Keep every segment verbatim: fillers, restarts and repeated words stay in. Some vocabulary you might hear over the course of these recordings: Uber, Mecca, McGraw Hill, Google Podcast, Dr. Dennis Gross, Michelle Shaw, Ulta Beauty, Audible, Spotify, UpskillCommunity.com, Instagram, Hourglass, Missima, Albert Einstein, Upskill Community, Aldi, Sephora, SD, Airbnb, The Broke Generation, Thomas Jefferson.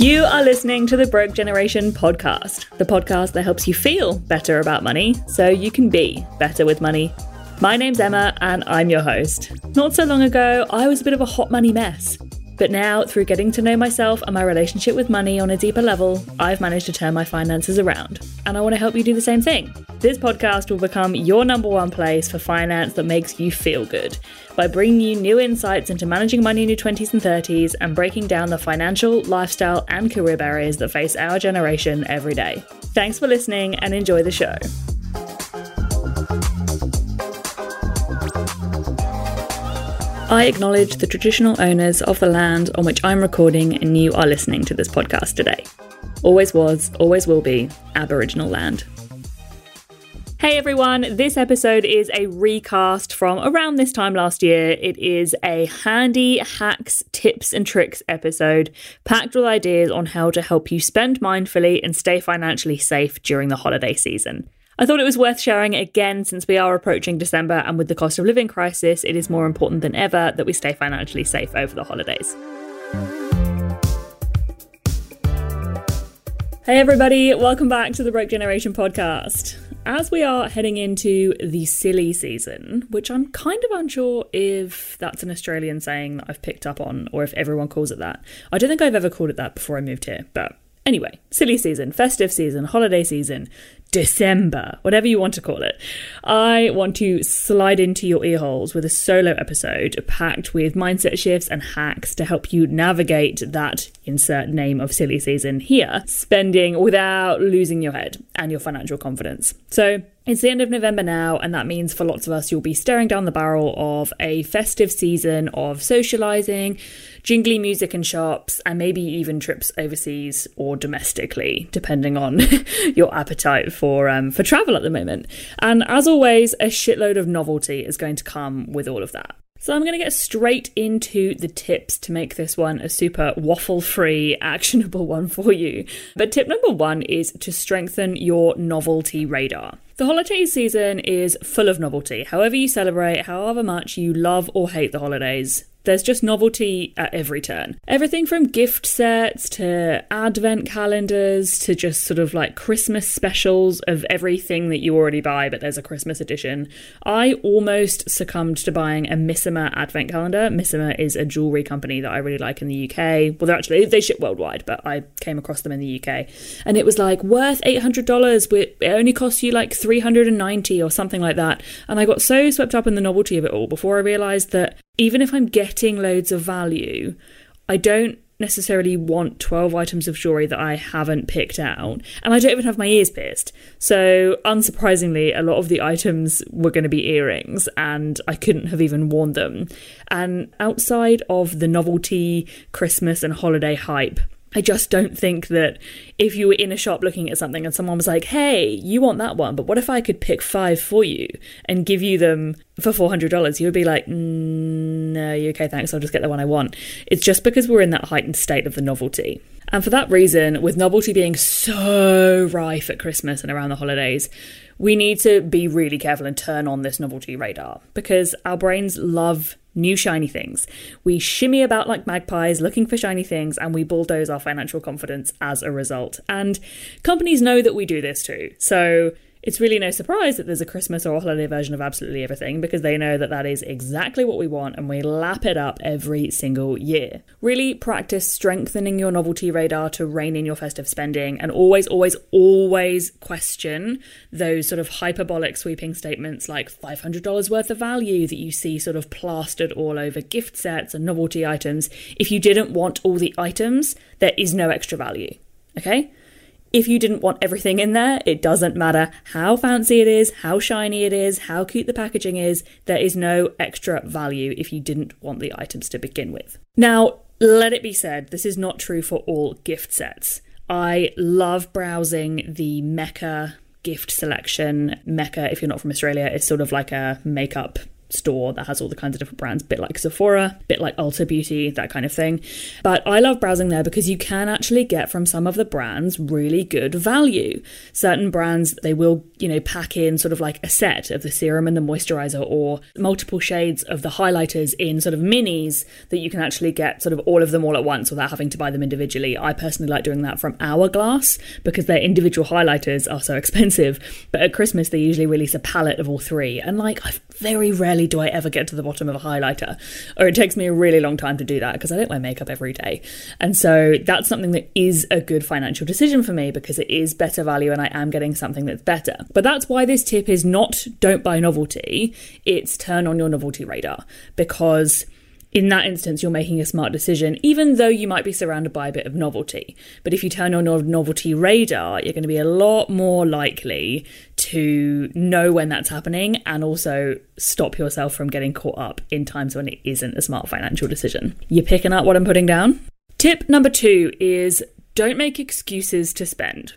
You are listening to the Broke Generation podcast, the podcast that helps you feel better about money so you can be better with money. My name's Emma and I'm your host. Not so long ago, I was a bit of a hot money mess. But now, through getting to know myself and my relationship with money on a deeper level, I've managed to turn my finances around. And I want to help you do the same thing. This podcast will become your number one place for finance that makes you feel good by bringing you new insights into managing money in your twenties and thirties and breaking down the financial, lifestyle, and career barriers that face our generation every day. Thanks for listening and enjoy the show. I acknowledge the traditional owners of the land on which I'm recording and you are listening to this podcast today. Always was, always will be, Aboriginal land. Hey everyone, this episode is a recast from around this time last year. It is a handy hacks, tips and tricks episode packed with ideas on how to help you spend mindfully and stay financially safe during the holiday season. I thought it was worth sharing it again since we are approaching December and with the cost of living crisis, it is more important than ever that we stay financially safe over the holidays. Hey everybody, welcome back to the Broke Generation podcast. As we are heading into the silly season, which I'm kind of unsure if that's an Australian saying that I've picked up on or if everyone calls it that. I don't think I've ever called it that before I moved here, but anyway, silly season, festive season, holiday season, December, whatever you want to call it. I want to slide into your ear holes with a solo episode packed with mindset shifts and hacks to help you navigate that insert name of silly season here, spending without losing your head and your financial confidence. So it's the end of November now, and that means for lots of us, you'll be staring down the barrel of a festive season of socializing, jingly music in shops, and maybe even trips overseas or domestically, depending on your appetite for um, for travel at the moment. And as always, a shitload of novelty is going to come with all of that. So I'm going to get straight into the tips to make this one a super waffle-free, actionable one for you. But tip number one is to strengthen your novelty radar. The holiday season is full of novelty. However you celebrate, however much you love or hate the holidays, there's just novelty at every turn. Everything from gift sets to advent calendars to just sort of like Christmas specials of everything that you already buy, but there's a Christmas edition. I almost succumbed to buying a Missima advent calendar. Missima is a jewellery company that I really like in the U K. Well, they're actually, they ship worldwide, but I came across them in the U K. And it was like worth eight hundred dollars. It only costs you like three hundred ninety dollars or something like that. And I got so swept up in the novelty of it all before I realised that even if I'm getting loads of value, I don't necessarily want twelve items of jewellery that I haven't picked out. And I don't even have my ears pierced. So unsurprisingly, a lot of the items were going to be earrings and I couldn't have even worn them. And outside of the novelty, Christmas and holiday hype, I just don't think that if you were in a shop looking at something and someone was like, hey, you want that one, but what if I could pick five for you and give you them for four hundred dollars? You would be like, mm, no, you're okay, thanks, I'll just get the one I want. It's just because we're in that heightened state of the novelty. And for that reason, with novelty being so rife at Christmas and around the holidays, we need to be really careful and turn on this novelty radar because our brains love new shiny things. We shimmy about like magpies looking for shiny things and we bulldoze our financial confidence as a result. And companies know that we do this too. So it's really no surprise that there's a Christmas or a holiday version of absolutely everything because they know that that is exactly what we want and we lap it up every single year. Really practice strengthening your novelty radar to rein in your festive spending and always, always, always question those sort of hyperbolic sweeping statements like five hundred dollars worth of value that you see sort of plastered all over gift sets and novelty items. If you didn't want all the items, there is no extra value, okay? If you didn't want everything in there, it doesn't matter how fancy it is, how shiny it is, how cute the packaging is. There is no extra value if you didn't want the items to begin with. Now, let it be said, this is not true for all gift sets. I love browsing the Mecca gift selection. Mecca, if you're not from Australia, is sort of like a makeup store that has all the kinds of different brands, bit like Sephora, bit like Ulta Beauty, that kind of thing. But I love browsing there because you can actually get from some of the brands really good value. Certain brands, they will, you know, pack in sort of like a set of the serum and the moisturizer, or multiple shades of the highlighters in sort of minis that you can actually get sort of all of them all at once without having to buy them individually. I personally like doing that from Hourglass because their individual highlighters are so expensive, but at Christmas they usually release a palette of all three, and like I very rarely do I ever get to the bottom of a highlighter, or it takes me a really long time to do that because I don't wear makeup every day. And so that's something that is a good financial decision for me because it is better value and I am getting something that's better. But that's why this tip is not don't buy novelty, it's turn on your novelty radar, because in that instance, you're making a smart decision, even though you might be surrounded by a bit of novelty. But if you turn on your novelty radar, you're going to be a lot more likely to know when that's happening and also stop yourself from getting caught up in times when it isn't a smart financial decision. You picking up what I'm putting down? Tip number two is don't make excuses to spend.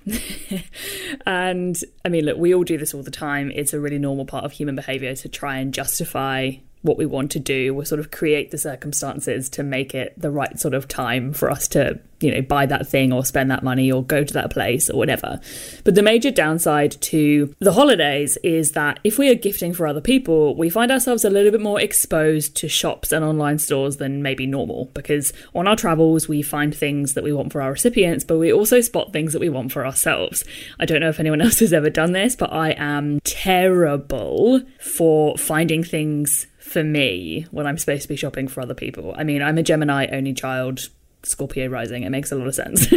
And I mean, look, we all do this all the time. It's a really normal part of human behavior to try and justify what we want to do. We'll sort of create the circumstances to make it the right sort of time for us to, you know, buy that thing or spend that money or go to that place or whatever. But the major downside to the holidays is that if we are gifting for other people, we find ourselves a little bit more exposed to shops and online stores than maybe normal, because on our travels, we find things that we want for our recipients, but we also spot things that we want for ourselves. I don't know if anyone else has ever done this, but I am terrible for finding things for me when I'm supposed to be shopping for other people. I mean, I'm a Gemini only child, Scorpio rising. It makes a lot of sense.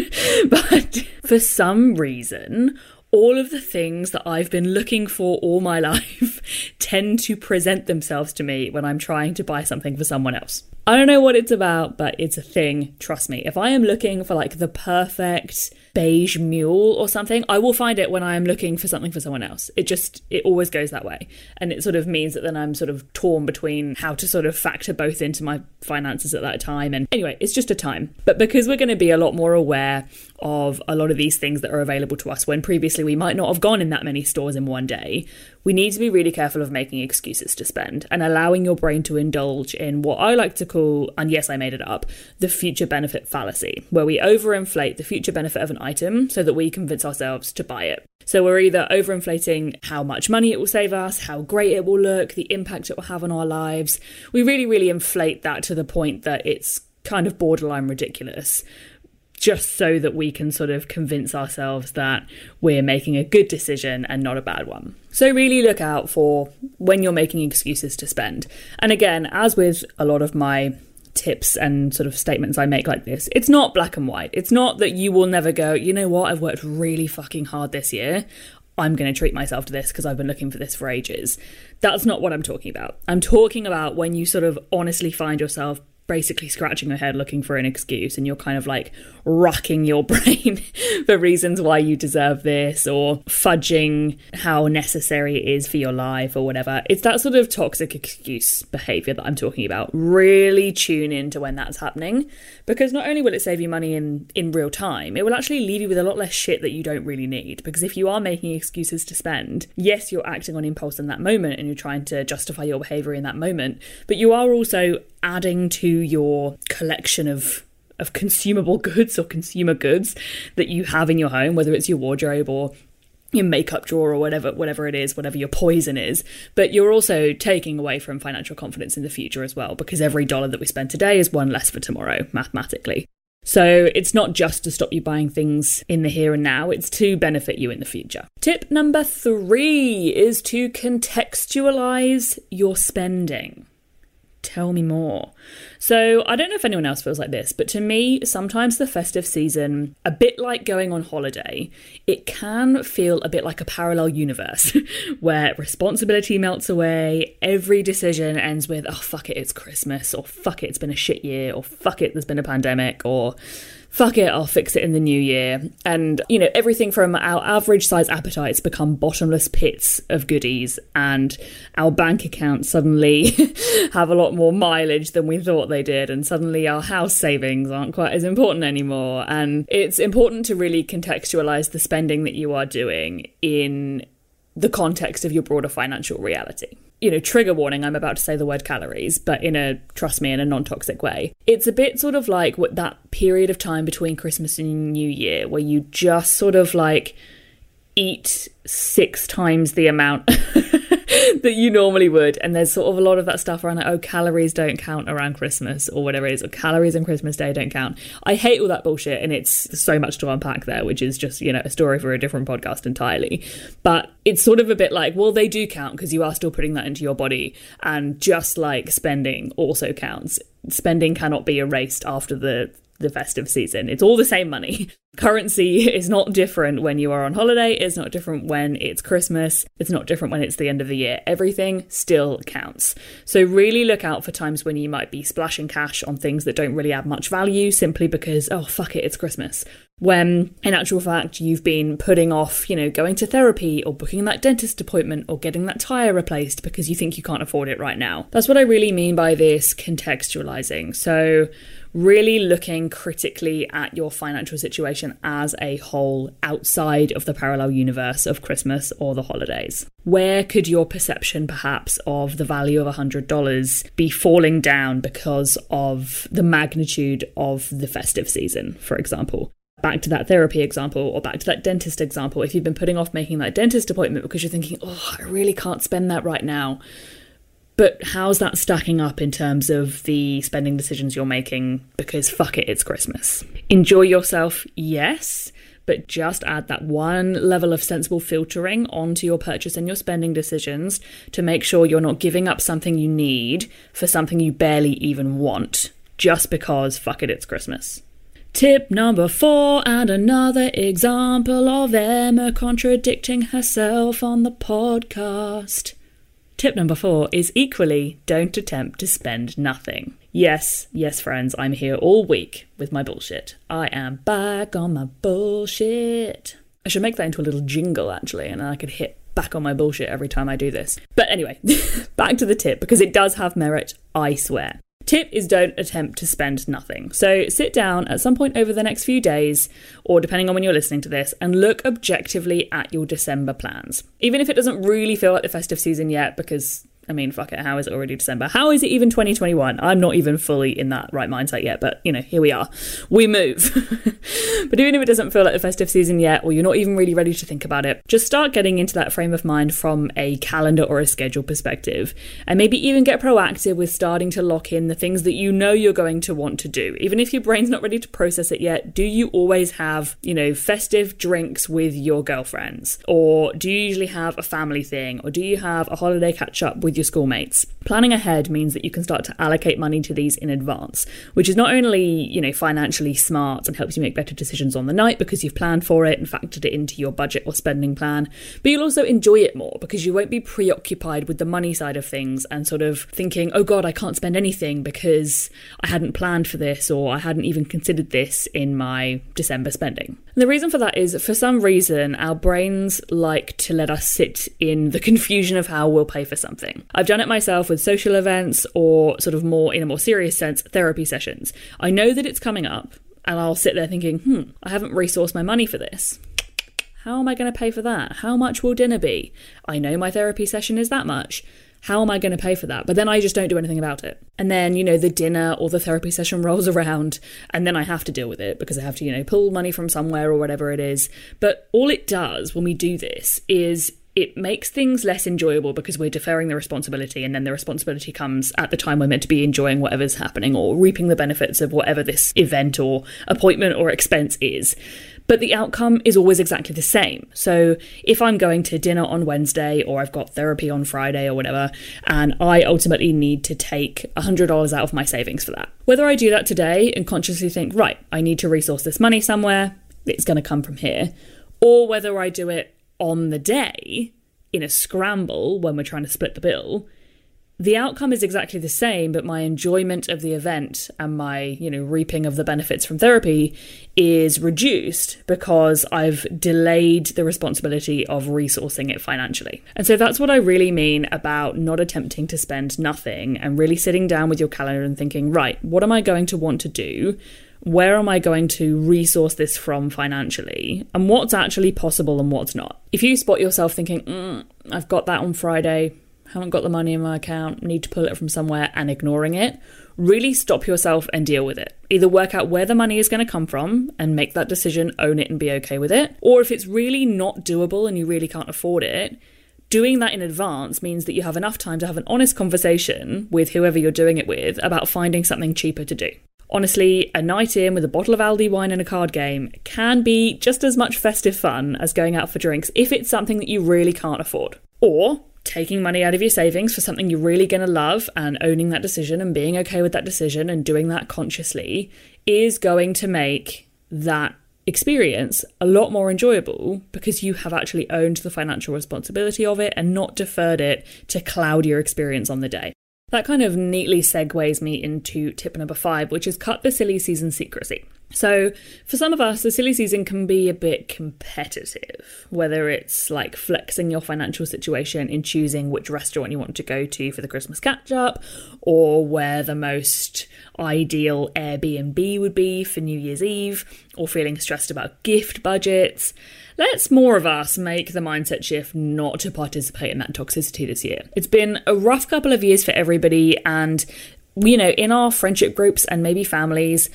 But for some reason, all of the things that I've been looking for all my life tend to present themselves to me when I'm trying to buy something for someone else. I don't know what it's about, but it's a thing. Trust me. If I am looking for like the perfect beige mule or something, I will find it when I am looking for something for someone else. It just, it always goes that way. And it sort of means that then I'm sort of torn between how to sort of factor both into my finances at that time. And anyway, it's just a time. But because we're going to be a lot more aware of a lot of these things that are available to us when previously we might not have gone in that many stores in one day, we need to be really careful of making excuses to spend and allowing your brain to indulge in what I like to call, and yes, I made it up, the future benefit fallacy, where we overinflate the future benefit of an item so that we convince ourselves to buy it. So we're either overinflating how much money it will save us, how great it will look, the impact it will have on our lives. We really, really inflate that to the point that it's kind of borderline ridiculous, just so that we can sort of convince ourselves that we're making a good decision and not a bad one. So really look out for when you're making excuses to spend. And again, as with a lot of my tips and sort of statements I make like this, it's not black and white. It's not that you will never go, you know what, I've worked really fucking hard this year, I'm going to treat myself to this because I've been looking for this for ages. That's not what I'm talking about. I'm talking about when you sort of honestly find yourself basically scratching your head looking for an excuse, and you're kind of like racking your brain for reasons why you deserve this, or fudging how necessary it is for your life or whatever. It's that sort of toxic excuse behavior that I'm talking about. Really tune into when that's happening, because not only will it save you money in in real time, it will actually leave you with a lot less shit that you don't really need. Because if you are making excuses to spend, yes, you're acting on impulse in that moment and you're trying to justify your behavior in that moment, but you are also adding to your collection of of consumable goods or consumer goods that you have in your home, whether it's your wardrobe or your makeup drawer or whatever whatever it is, whatever your poison is. But you're also taking away from financial confidence in the future as well, because every dollar that we spend today is one less for tomorrow, mathematically. So it's not just to stop you buying things in the here and now, it's to benefit you in the future. Tip number three is to contextualize your spending. Tell me more. So I don't know if anyone else feels like this, but to me, sometimes the festive season, a bit like going on holiday, it can feel a bit like a parallel universe where responsibility melts away. Every decision ends with, oh, fuck it, it's Christmas, or fuck it, it's been a shit year, or fuck it, there's been a pandemic, or fuck it, I'll fix it in the new year. And, you know, everything from our average size appetites become bottomless pits of goodies, and our bank accounts suddenly have a lot more mileage than we thought they did, and suddenly our house savings aren't quite as important anymore. And it's important to really contextualize the spending that you are doing in the context of your broader financial reality. you know, trigger warning, I'm about to say the word calories, but in a, trust me, in a non-toxic way. It's a bit sort of like what that period of time between Christmas and New Year where you just sort of like eat six times the amount that you normally would. And there's sort of a lot of that stuff around like, oh, calories don't count around Christmas or whatever it is, or calories on Christmas Day don't count. I hate all that bullshit, and it's so much to unpack there, which is just, you know, a story for a different podcast entirely. But it's sort of a bit like, well, they do count because you are still putting that into your body, and just like spending also counts. Spending cannot be erased after the the festive season. It's all the same money. Currency is not different when you are on holiday. It's not different when it's Christmas. It's not different when it's the end of the year. Everything still counts. So really look out for times when you might be splashing cash on things that don't really add much value simply because, oh, fuck it, it's Christmas. When in actual fact, you've been putting off, you know, going to therapy or booking that dentist appointment or getting that tire replaced because you think you can't afford it right now. That's what I really mean by this contextualizing. So really looking critically at your financial situation as a whole outside of the parallel universe of Christmas or the holidays. Where could your perception perhaps of the value of one hundred dollars be falling down because of the magnitude of the festive season, for example? Back to that therapy example, or back to that dentist example. If you've been putting off making that dentist appointment because you're thinking, oh, I really can't spend that right now. But how's that stacking up in terms of the spending decisions you're making? Because fuck it, it's Christmas. Enjoy yourself, yes, but just add that one level of sensible filtering onto your purchase and your spending decisions to make sure you're not giving up something you need for something you barely even want, just because fuck it, it's Christmas. Tip number four, and another example of Emma contradicting herself on the podcast. Tip number four is equally don't attempt to spend nothing. Yes, yes, friends, I'm here all week with my bullshit. I am back on my bullshit. I should make that into a little jingle, actually, and I could hit back on my bullshit every time I do this. But anyway, back to the tip, because it does have merit, I swear. Tip is don't attempt to spend nothing. So sit down at some point over the next few days, or depending on when you're listening to this, and look objectively at your December plans. Even if it doesn't really feel like the festive season yet, because, I mean, fuck it, how is it already December? How is it even twenty twenty-one? I'm not even fully in that right mindset yet, but, you know, here we are. We move. But even if it doesn't feel like the festive season yet, or you're not even really ready to think about it, just start getting into that frame of mind from a calendar or a schedule perspective. And maybe even get proactive with starting to lock in the things that you know you're going to want to do. Even if your brain's not ready to process it yet, do you always have, you know, festive drinks with your girlfriends? Or do you usually have a family thing? Or do you have a holiday catch-up with your schoolmates? Planning ahead means that you can start to allocate money to these in advance, which is not only, you know, financially smart and helps you make better decisions on the night because you've planned for it and factored it into your budget or spending plan, but you'll also enjoy it more because you won't be preoccupied with the money side of things and sort of thinking, oh God, I can't spend anything because I hadn't planned for this, or I hadn't even considered this in my December spending. And the reason for that is, for some reason, our brains like to let us sit in the confusion of how we'll pay for something. I've done it myself with social events, or sort of more in a more serious sense, therapy sessions. I know that it's coming up and I'll sit there thinking, hmm, I haven't resourced my money for this. How am I going to pay for that? How much will dinner be? I know my therapy session is that much. How am I going to pay for that? But then I just don't do anything about it. And then, you know, the dinner or the therapy session rolls around, and then I have to deal with it because I have to, you know, pull money from somewhere or whatever it is. But all it does when we do this is it makes things less enjoyable because we're deferring the responsibility, and then the responsibility comes at the time we're meant to be enjoying whatever's happening or reaping the benefits of whatever this event or appointment or expense is. But the outcome is always exactly the same. So if I'm going to dinner on Wednesday, or I've got therapy on Friday or whatever, and I ultimately need to take one hundred dollars out of my savings for that, whether I do that today and consciously think, right, I need to resource this money somewhere, it's going to come from here, or whether I do it on the day in a scramble when we're trying to split the bill, the outcome is exactly the same, but my enjoyment of the event and my, you know, reaping of the benefits from therapy is reduced because I've delayed the responsibility of resourcing it financially. And so that's what I really mean about not attempting to spend nothing, and really sitting down with your calendar and thinking, right, what am I going to want to do? Where am I going to resource this from financially? And what's actually possible and what's not? If you spot yourself thinking, mm, I've got that on Friday, haven't got the money in my account, need to pull it from somewhere, and ignoring it, really stop yourself and deal with it. Either work out where the money is going to come from and make that decision, own it and be okay with it. Or if it's really not doable and you really can't afford it, doing that in advance means that you have enough time to have an honest conversation with whoever you're doing it with about finding something cheaper to do. Honestly, a night in with a bottle of Aldi wine and a card game can be just as much festive fun as going out for drinks if it's something that you really can't afford. Or taking money out of your savings for something you're really going to love and owning that decision and being okay with that decision and doing that consciously is going to make that experience a lot more enjoyable because you have actually owned the financial responsibility of it and not deferred it to cloud your experience on the day. That kind of neatly segues me into tip number five, which is cut the silly season secrecy. So for some of us, the silly season can be a bit competitive, whether it's like flexing your financial situation in choosing which restaurant you want to go to for the Christmas catch-up, or where the most ideal Airbnb would be for New Year's Eve, or feeling stressed about gift budgets. Let's more of us make the mindset shift not to participate in that toxicity this year. It's been a rough couple of years for everybody, and, you know, in our friendship groups and maybe families,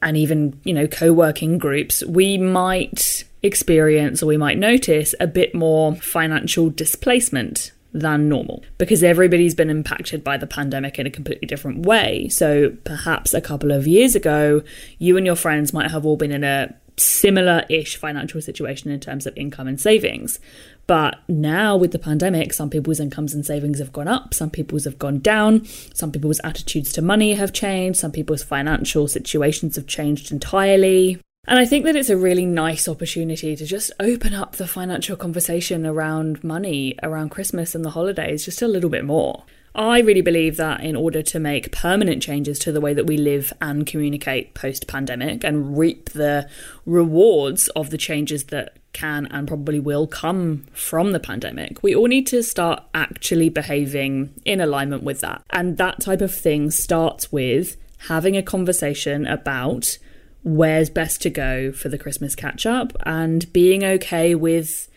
and even, you know, co-working groups, we might experience or we might notice a bit more financial displacement than normal because everybody's been impacted by the pandemic in a completely different way. So perhaps a couple of years ago, you and your friends might have all been in a similar-ish financial situation in terms of income and savings. But now with the pandemic, some people's incomes and savings have gone up, some people's have gone down, some people's attitudes to money have changed, some people's financial situations have changed entirely. And I think that it's a really nice opportunity to just open up the financial conversation around money, around Christmas and the holidays, just a little bit more. I really believe that in order to make permanent changes to the way that we live and communicate post-pandemic and reap the rewards of the changes that can and probably will come from the pandemic, we all need to start actually behaving in alignment with that. And that type of thing starts with having a conversation about where's best to go for the Christmas catch-up and being okay with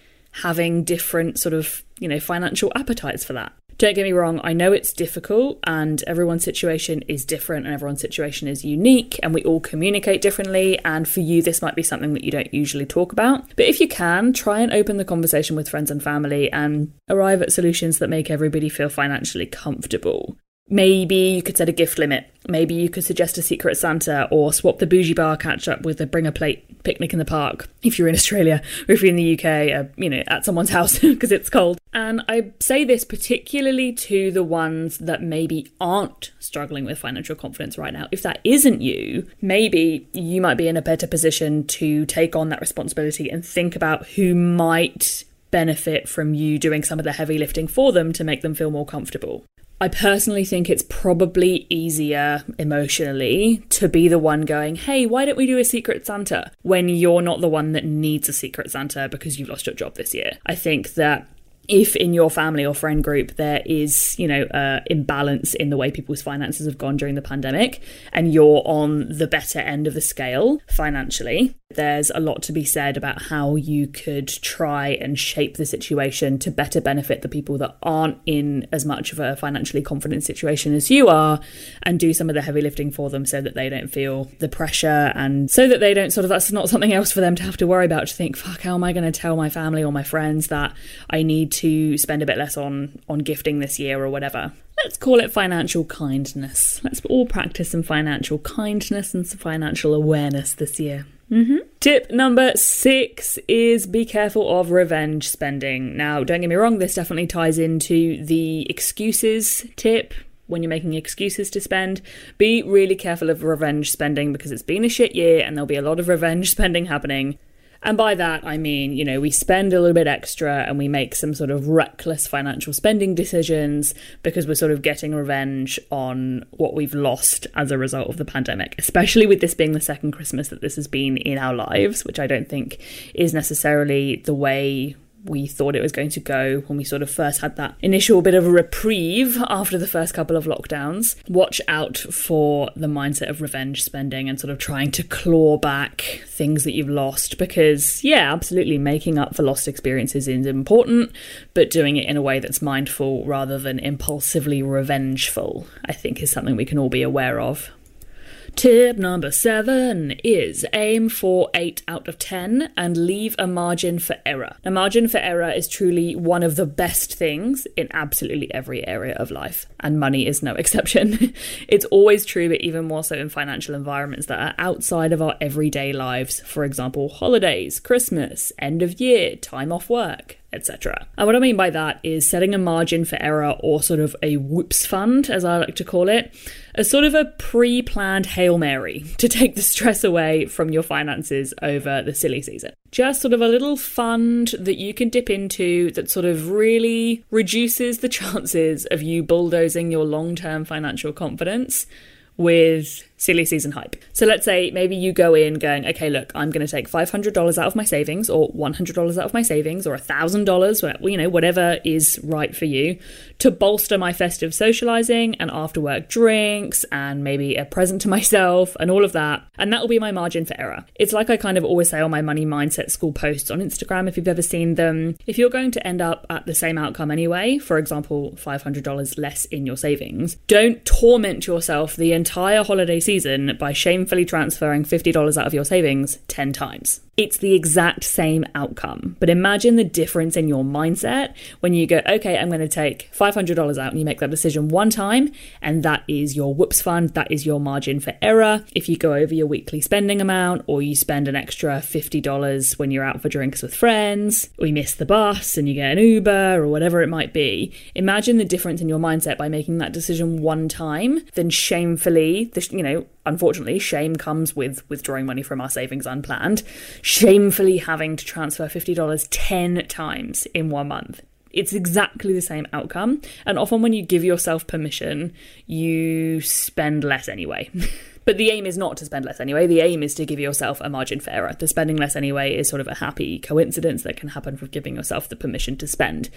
having different sort of, you know, financial appetites for that. Don't get me wrong, I know it's difficult and everyone's situation is different and everyone's situation is unique and we all communicate differently, and for you this might be something that you don't usually talk about. But if you can, try and open the conversation with friends and family and arrive at solutions that make everybody feel financially comfortable. Maybe you could set a gift limit. Maybe you could suggest a secret Santa or swap the bougie bar catch-up with a bring-a-plate picnic in the park if you're in Australia, or if you're in the U K, uh, you know, at someone's house because it's cold. And I say this particularly to the ones that maybe aren't struggling with financial confidence right now. If that isn't you, maybe you might be in a better position to take on that responsibility and think about who might benefit from you doing some of the heavy lifting for them to make them feel more comfortable. I personally think it's probably easier emotionally to be the one going, hey, why don't we do a secret Santa, when you're not the one that needs a secret Santa because you've lost your job this year. I think that if in your family or friend group there is, you know, uh, imbalance in the way people's finances have gone during the pandemic and you're on the better end of the scale financially, there's a lot to be said about how you could try and shape the situation to better benefit the people that aren't in as much of a financially confident situation as you are, and do some of the heavy lifting for them so that they don't feel the pressure, and so that they don't sort of, that's not something else for them to have to worry about, to think, fuck, how am I going to tell my family or my friends that I need to spend a bit less on on gifting this year or whatever. Let's call it financial kindness. Let's all practice some financial kindness and some financial awareness this year. Mm-hmm. Tip number six is be careful of revenge spending. Now, don't get me wrong, this definitely ties into the excuses tip. When you're making excuses to spend, be really careful of revenge spending because it's been a shit year and there'll be a lot of revenge spending happening. And by that, I mean, you know, we spend a little bit extra and we make some sort of reckless financial spending decisions because we're sort of getting revenge on what we've lost as a result of the pandemic, especially with this being the second Christmas that this has been in our lives, which I don't think is necessarily the way we thought it was going to go when we sort of first had that initial bit of a reprieve after the first couple of lockdowns. Watch out for the mindset of revenge spending and sort of trying to claw back things that you've lost, because yeah, absolutely, making up for lost experiences is important, but doing it in a way that's mindful rather than impulsively revengeful, I think, is something we can all be aware of. Tip number seven is aim for eight out of ten and leave a margin for error. A margin for error is truly one of the best things in absolutely every area of life, and money is no exception. It's always true, but even more so in financial environments that are outside of our everyday lives. For example, holidays, Christmas, end of year, time off work, et cetera. And what I mean by that is setting a margin for error, or sort of a whoops fund, as I like to call it, as sort of a pre-planned Hail Mary to take the stress away from your finances over the silly season. Just sort of a little fund that you can dip into that sort of really reduces the chances of you bulldozing your long-term financial confidence with silly season hype. So let's say maybe you go in going, okay, look, I'm going to take five hundred dollars out of my savings, or one hundred dollars out of my savings, or one thousand dollars, you know, whatever is right for you, to bolster my festive socializing and after work drinks and maybe a present to myself and all of that. And that will be my margin for error. It's like I kind of always say on my money mindset school posts on Instagram, if you've ever seen them, if you're going to end up at the same outcome anyway, for example, five hundred dollars less in your savings, don't torment yourself the entire holiday season Season by shamefully transferring fifty dollars out of your savings ten times. It's the exact same outcome, but imagine the difference in your mindset when you go, okay, I'm going to take five hundred dollars out, and you make that decision one time, and that is your whoops fund, that is your margin for error. If you go over your weekly spending amount, or you spend an extra fifty dollars when you're out for drinks with friends, or you miss the bus and you get an Uber, or whatever it might be, imagine the difference in your mindset by making that decision one time than shamefully, the, you know, unfortunately, shame comes with withdrawing money from our savings unplanned, shamefully having to transfer fifty dollars ten times in one month. It's exactly the same outcome. And often when you give yourself permission, you spend less anyway. But the aim is not to spend less anyway. The aim is to give yourself a margin for error. The spending less anyway is sort of a happy coincidence that can happen from giving yourself the permission to spend.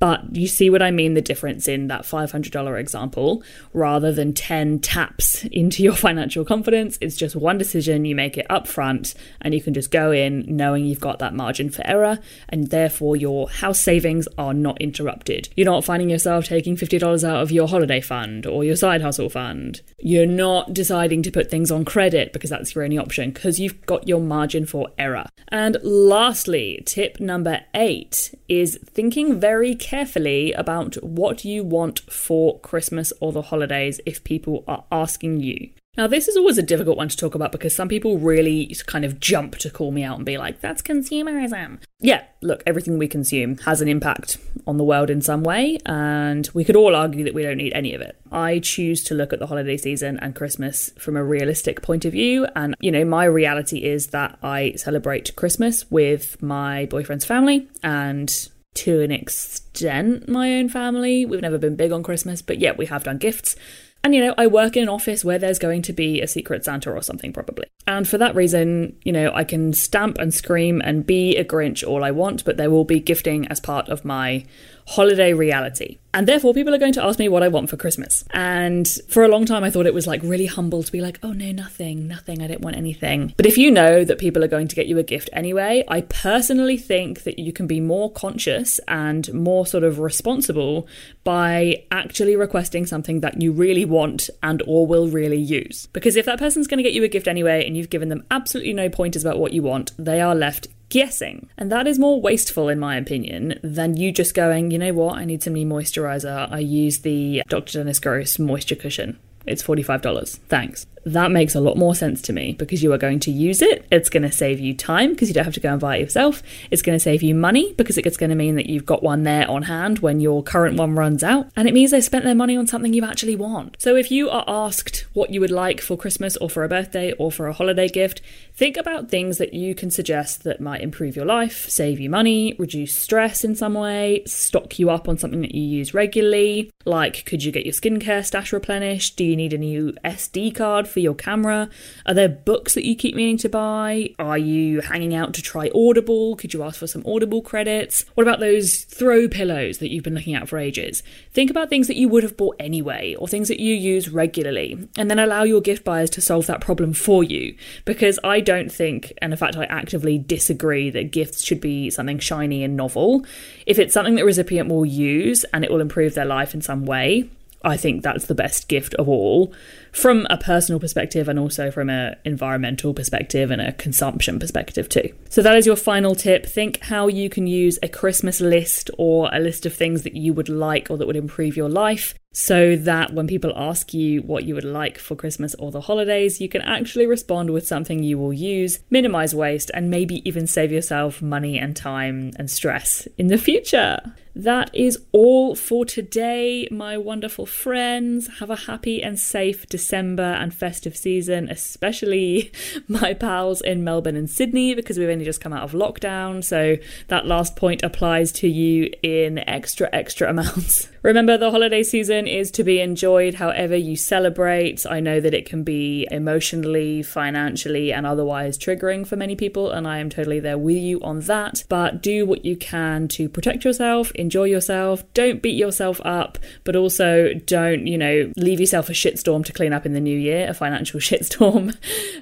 But you see what I mean, the difference in that five hundred dollars example, rather than ten taps into your financial confidence. It's just one decision, you make it up front, and you can just go in knowing you've got that margin for error, and therefore your house savings are not interrupted. You're not finding yourself taking fifty dollars out of your holiday fund or your side hustle fund. You're not deciding to put things on credit because that's your only option, because you've got your margin for error. And lastly, tip number eight is thinking very carefully about what you want for Christmas or the holidays if people are asking you. Now, this is always a difficult one to talk about because some people really kind of jump to call me out and be like, that's consumerism. Yeah, look, everything we consume has an impact on the world in some way, and we could all argue that we don't need any of it. I choose to look at the holiday season and Christmas from a realistic point of view, and, you know, my reality is that I celebrate Christmas with my boyfriend's family and, to an extent, my own family. We've never been big on Christmas, but yeah, we have done gifts. And, you know, I work in an office where there's going to be a secret Santa or something probably. And for that reason, you know, I can stamp and scream and be a Grinch all I want, but there will be gifting as part of my holiday reality. And therefore, people are going to ask me what I want for Christmas. And for a long time, I thought it was like really humble to be like, oh, no, nothing, nothing. I don't want anything. But if you know that people are going to get you a gift anyway, I personally think that you can be more conscious and more sort of responsible by actually requesting something that you really want and or will really use. Because if that person's going to get you a gift anyway and you've given them absolutely no pointers about what you want, they are left guessing. And that is more wasteful, in my opinion, than you just going, you know what, I need some new moisturizer. I use the Doctor Dennis Gross moisture cushion. It's forty-five dollars. Thanks. That makes a lot more sense to me because you are going to use it. It's going to save you time because you don't have to go and buy it yourself. It's going to save you money because it's going to mean that you've got one there on hand when your current one runs out. And it means they spent their money on something you actually want. So if you are asked what you would like for Christmas or for a birthday or for a holiday gift, think about things that you can suggest that might improve your life, save you money, reduce stress in some way, stock you up on something that you use regularly. Like, could you get your skincare stash replenished? Do you need a new S D card for your camera? Are there books that you keep meaning to buy? Are you hanging out to try Audible? Could you ask for some Audible credits? What about those throw pillows that you've been looking at for ages? Think about things that you would have bought anyway, or things that you use regularly, and then allow your gift buyers to solve that problem for you. Because I don't think, and in fact I actively disagree, that gifts should be something shiny and novel. If it's something that the recipient will use and it will improve their life in some way, I think that's the best gift of all, from a personal perspective and also from an environmental perspective and a consumption perspective too. So that is your final tip. Think how you can use a Christmas list or a list of things that you would like or that would improve your life, so that when people ask you what you would like for Christmas or the holidays, you can actually respond with something you will use, minimize waste, and maybe even save yourself money and time and stress in the future. That is all for today, my wonderful friends. Have a happy and safe December and festive season, especially my pals in Melbourne and Sydney, because we've only just come out of lockdown. So that last point applies to you in extra, extra amounts. Remember, the holiday season is to be enjoyed however you celebrate. I know that it can be emotionally, financially, and otherwise triggering for many people, and I am totally there with you on that. But do what you can to protect yourself, enjoy yourself, don't beat yourself up, but also don't, you know, leave yourself a shitstorm to clean up in the new year, a financial shitstorm.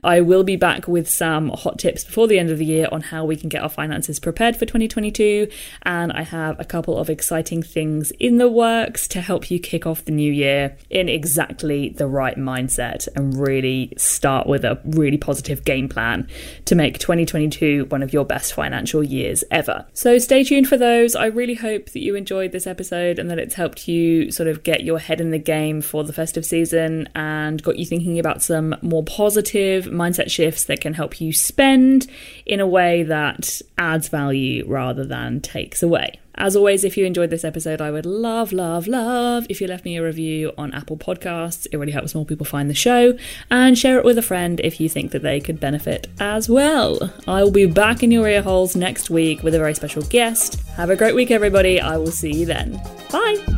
I will be back with some hot tips before the end of the year on how we can get our finances prepared for twenty twenty-two, and I have a couple of exciting things in the works to help you kick off the new year in exactly the right mindset and really start with a really positive game plan to make twenty twenty-two one of your best financial years ever. So stay tuned for those. I really hope that you enjoyed this episode and that it's helped you sort of get your head in the game for the festive season and got you thinking about some more positive mindset shifts that can help you spend in a way that adds value rather than takes away. As always, if you enjoyed this episode, I would love, love, love if you left me a review on Apple Podcasts. It really helps more people find the show. And share it with a friend if you think that they could benefit as well. I will be back in your ear holes next week with a very special guest. Have a great week, everybody. I will see you then. Bye.